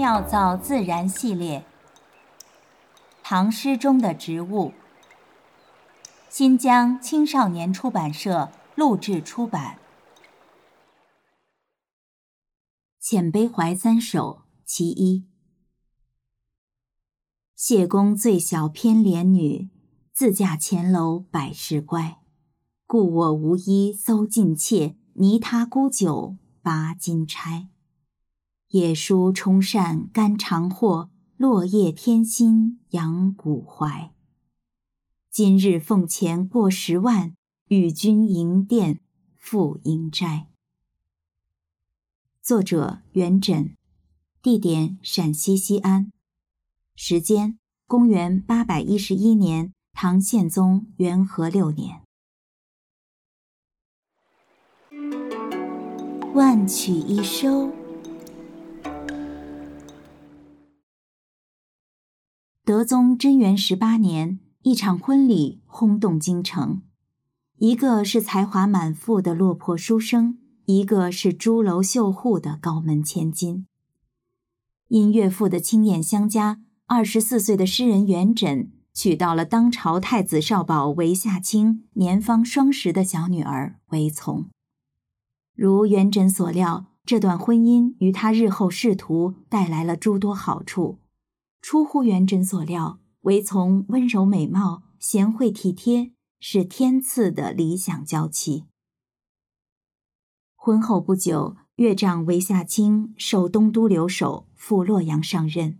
妙造自然系列，唐诗中的植物，新疆青少年出版社录制出版。遣悲怀三首其一。谢公最小偏怜女，自嫁前楼百事乖。故我无衣搜尽妾，泥他沽酒拔金钗。野书冲扇干长获，落叶添心扬骨怀。今日俸钱过10万，与君营店赴营斋。作者元稹，地点陕西西安，时间公元811年，唐宪宗元和6年。万曲一收。德宗贞元18年，一场婚礼轰动京城，一个是才华满腹的落魄书生，一个是朱楼绣户的高门千金。因岳父的亲眼相加，24岁的诗人元稹娶到了当朝太子少保韦夏卿年方双10的小女儿韦丛。如元稹所料，这段婚姻于他日后仕途带来了诸多好处。出乎元稹所料，韦丛温柔美貌，贤惠体贴，是天赐的理想娇妻。婚后不久，岳丈韦夏卿受东都留守，赴洛阳上任。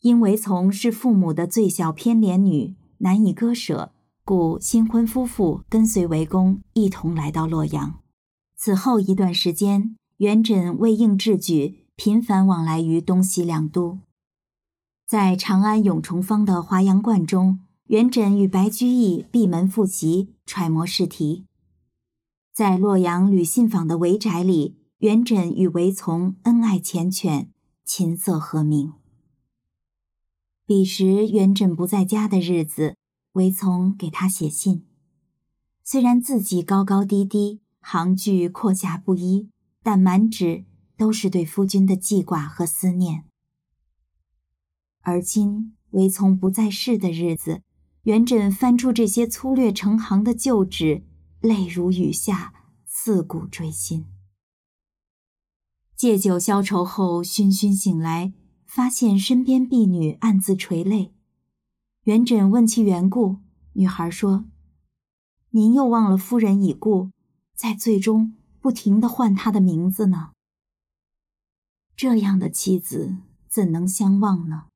因韦丛是父母的最小偏怜女，难以割舍，故新婚夫妇跟随韦公一同来到洛阳。此后一段时间，元稹为应制举，频繁往来于东西两都。在长安永崇坊的华阳观中，元稹与白居易闭门复习，揣摩试题。在洛阳吕信坊的韦宅里，元稹与韦丛恩爱缱绻，琴瑟和鸣。彼时元稹不在家的日子，韦丛给他写信。虽然字迹高高低低，行句阔狭不一，但满纸都是对夫君的记挂和思念。而今韦丛不在世的日子，元稹翻出这些粗略成行的旧纸，泪如雨下，刺骨锥心。借酒消愁后，醺醺醒来，发现身边婢女暗自垂泪。元稹问其缘故，女孩说：“您又忘了夫人已故，在醉中不停地唤他的名字呢。”这样的妻子怎能相忘呢？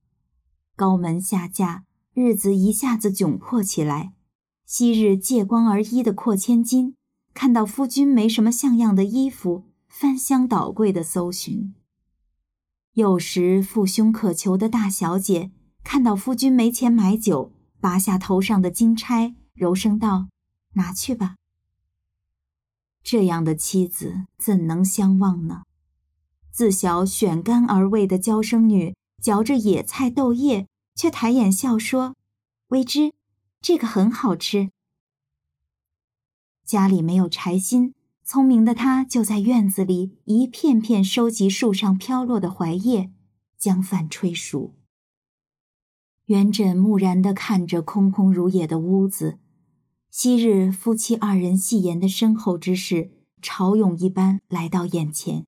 高门下嫁，日子一下子窘迫起来。昔日借光而衣的阔千金，看到夫君没什么像样的衣服，翻箱倒柜的搜寻。有时父兄渴求的大小姐，看到夫君没钱买酒，拔下头上的金钗，柔声道：“拿去吧。”这样的妻子怎能相忘呢？自小选干而喂的娇生女，嚼着野菜豆叶，却抬眼笑说：“微之，这个很好吃。”家里没有柴薪，聪明的她就在院子里一片片收集树上飘落的槐叶，将饭炊熟。元稹木然地看着空空如也的屋子，昔日夫妻二人戏言的深厚之事，潮涌一般来到眼前。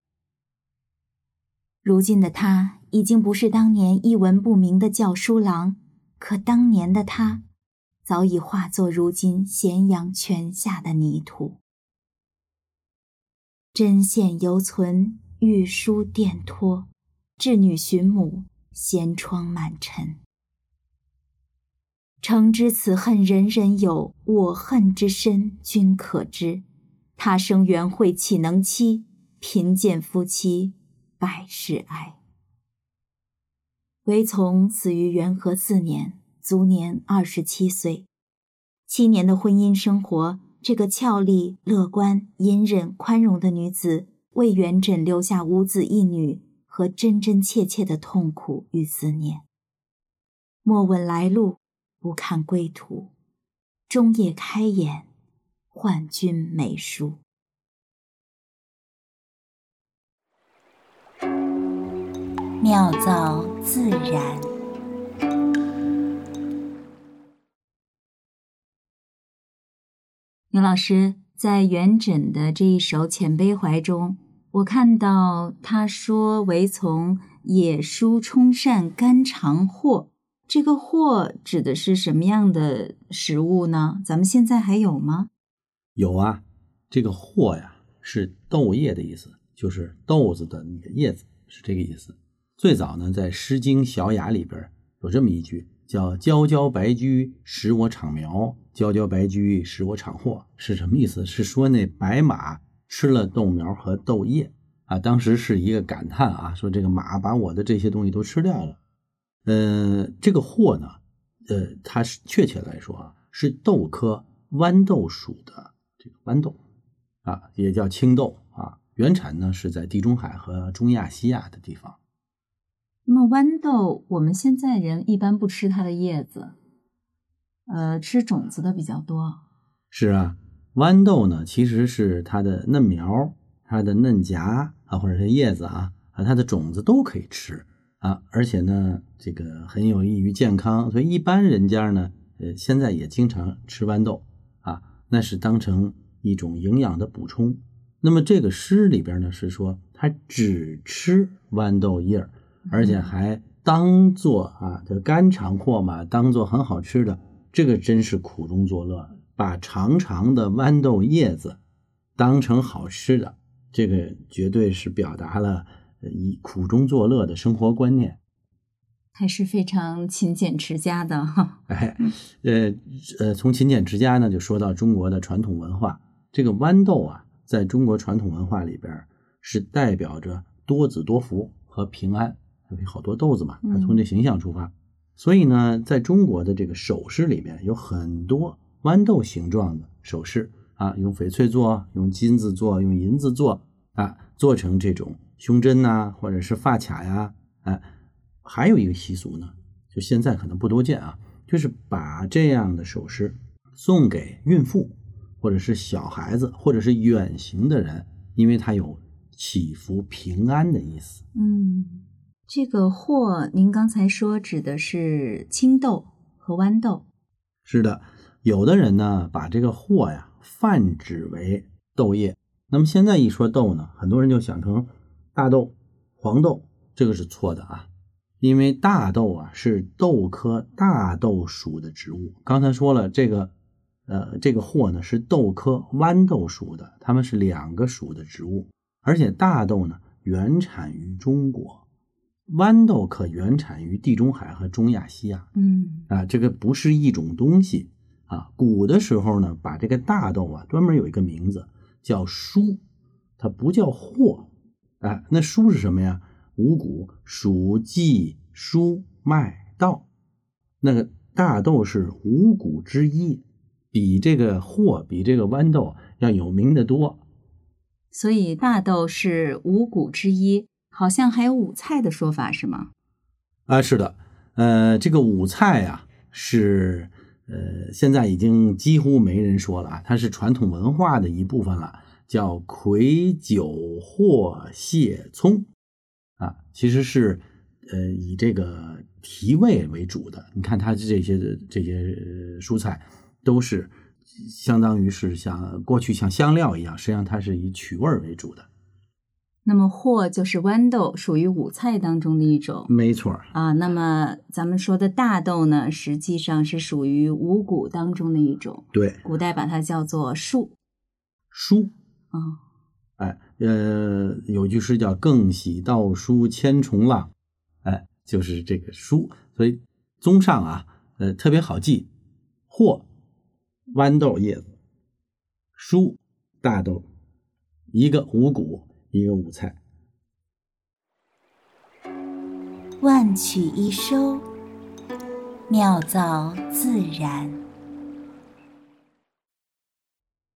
如今的他已经不是当年一文不名的教书郎，可当年的他早已化作如今咸阳泉下的泥土。针线犹存，玉梳钿脱，稚女寻母，闲窗满尘。诚知此恨人人有，我恨之深君可知。他生缘会岂能欺？贫贱夫妻百事哀。韦丛死于元和4年，卒年27岁。7年的婚姻生活，这个俏丽、乐观、隐忍、宽容的女子，为元稹留下无子一女和真真切切的痛苦与思念。莫问来路，不看归途，终夜开眼，唤君美书。妙造自然。牛老师在元稹的这一首《遣悲怀》中，我看到他说唯从野书充膳甘尝藿，这个藿指的是什么样的食物呢？咱们现在还有吗？有啊，这个藿呀是豆叶的意思，就是豆子的叶子，是这个意思。最早呢，在《诗经·小雅》里边有这么一句，叫皎皎白驹，使我昶苗，皎皎白驹，使我昶藿，是什么意思？是说那白马吃了豆苗和豆叶啊，当时是一个感叹啊，说这个马把我的这些东西都吃掉了。这个藿呢，它是确切来说啊，是豆科豌豆属的这个豌豆啊，也叫青豆啊。原产呢是在地中海和中亚、西亚的地方。那么豌豆，我们现在人一般不吃它的叶子，吃种子的比较多。是啊，豌豆呢其实是它的嫩苗、它的嫩荚啊，或者是叶子啊，它的种子都可以吃啊。而且呢，这个很有益于健康，所以一般人家呢，现在也经常吃豌豆啊，那是当成一种营养的补充。那么这个诗里边呢是说他只吃豌豆叶，而且还当做啊，这甘尝藿嘛，当做很好吃的，这个真是苦中作乐，把长长的豌豆叶子当成好吃的，这个绝对是表达了以苦中作乐的生活观念，还是非常勤俭持家的哈。哎，从勤俭持家呢就说到中国的传统文化，这个豌豆啊在中国传统文化里边是代表着多子多福和平安，好多豆子嘛，它从这形象出发。所以呢，在中国的这个首饰里面有很多豌豆形状的首饰啊，用翡翠做，用金子做，用银子做啊，做成这种胸针啊，或者是发卡呀、还有一个习俗呢，就现在可能不多见啊，就是把这样的首饰送给孕妇或者是小孩子，或者是远行的人，因为它有祈福平安的意思。这个藿您刚才说指的是青豆和豌豆。是的，有的人呢把这个藿呀泛指为豆叶，那么现在一说豆呢，很多人就想成大豆、黄豆，这个是错的啊，因为大豆啊是豆科大豆属的植物。刚才说了这个藿呢是豆科豌豆属的，它们是两个属的植物，而且大豆呢原产于中国，豌豆可原产于地中海和中亚、西亚。这个不是一种东西啊。古的时候呢，把这个大豆啊专门有一个名字叫菽，它不叫藿啊。那菽是什么呀？五谷黍、稷、菽、麦、稻，那个大豆是五谷之一。比这个藿，比这个豌豆要有名的多，所以大豆是五谷之一，好像还有五菜的说法是吗？啊，是的，这个五菜啊是现在已经几乎没人说了，它是传统文化的一部分了，叫葵、韭、藿、蟹、葱啊，其实是以这个提味为主的。你看它这些蔬菜。都是相当于是像过去像香料一样，实际上它是以取味为主的。那么藿就是豌豆，属于五菜当中的一种。没错啊。那么咱们说的大豆呢，实际上是属于五谷当中的一种。对，古代把它叫做菽。菽啊，有句诗叫“更喜道菽千重浪”，就是这个菽。所以综上啊，特别好记，藿。豌豆叶子，菽大豆，一个五谷，一个五菜。万曲一收，妙造自然。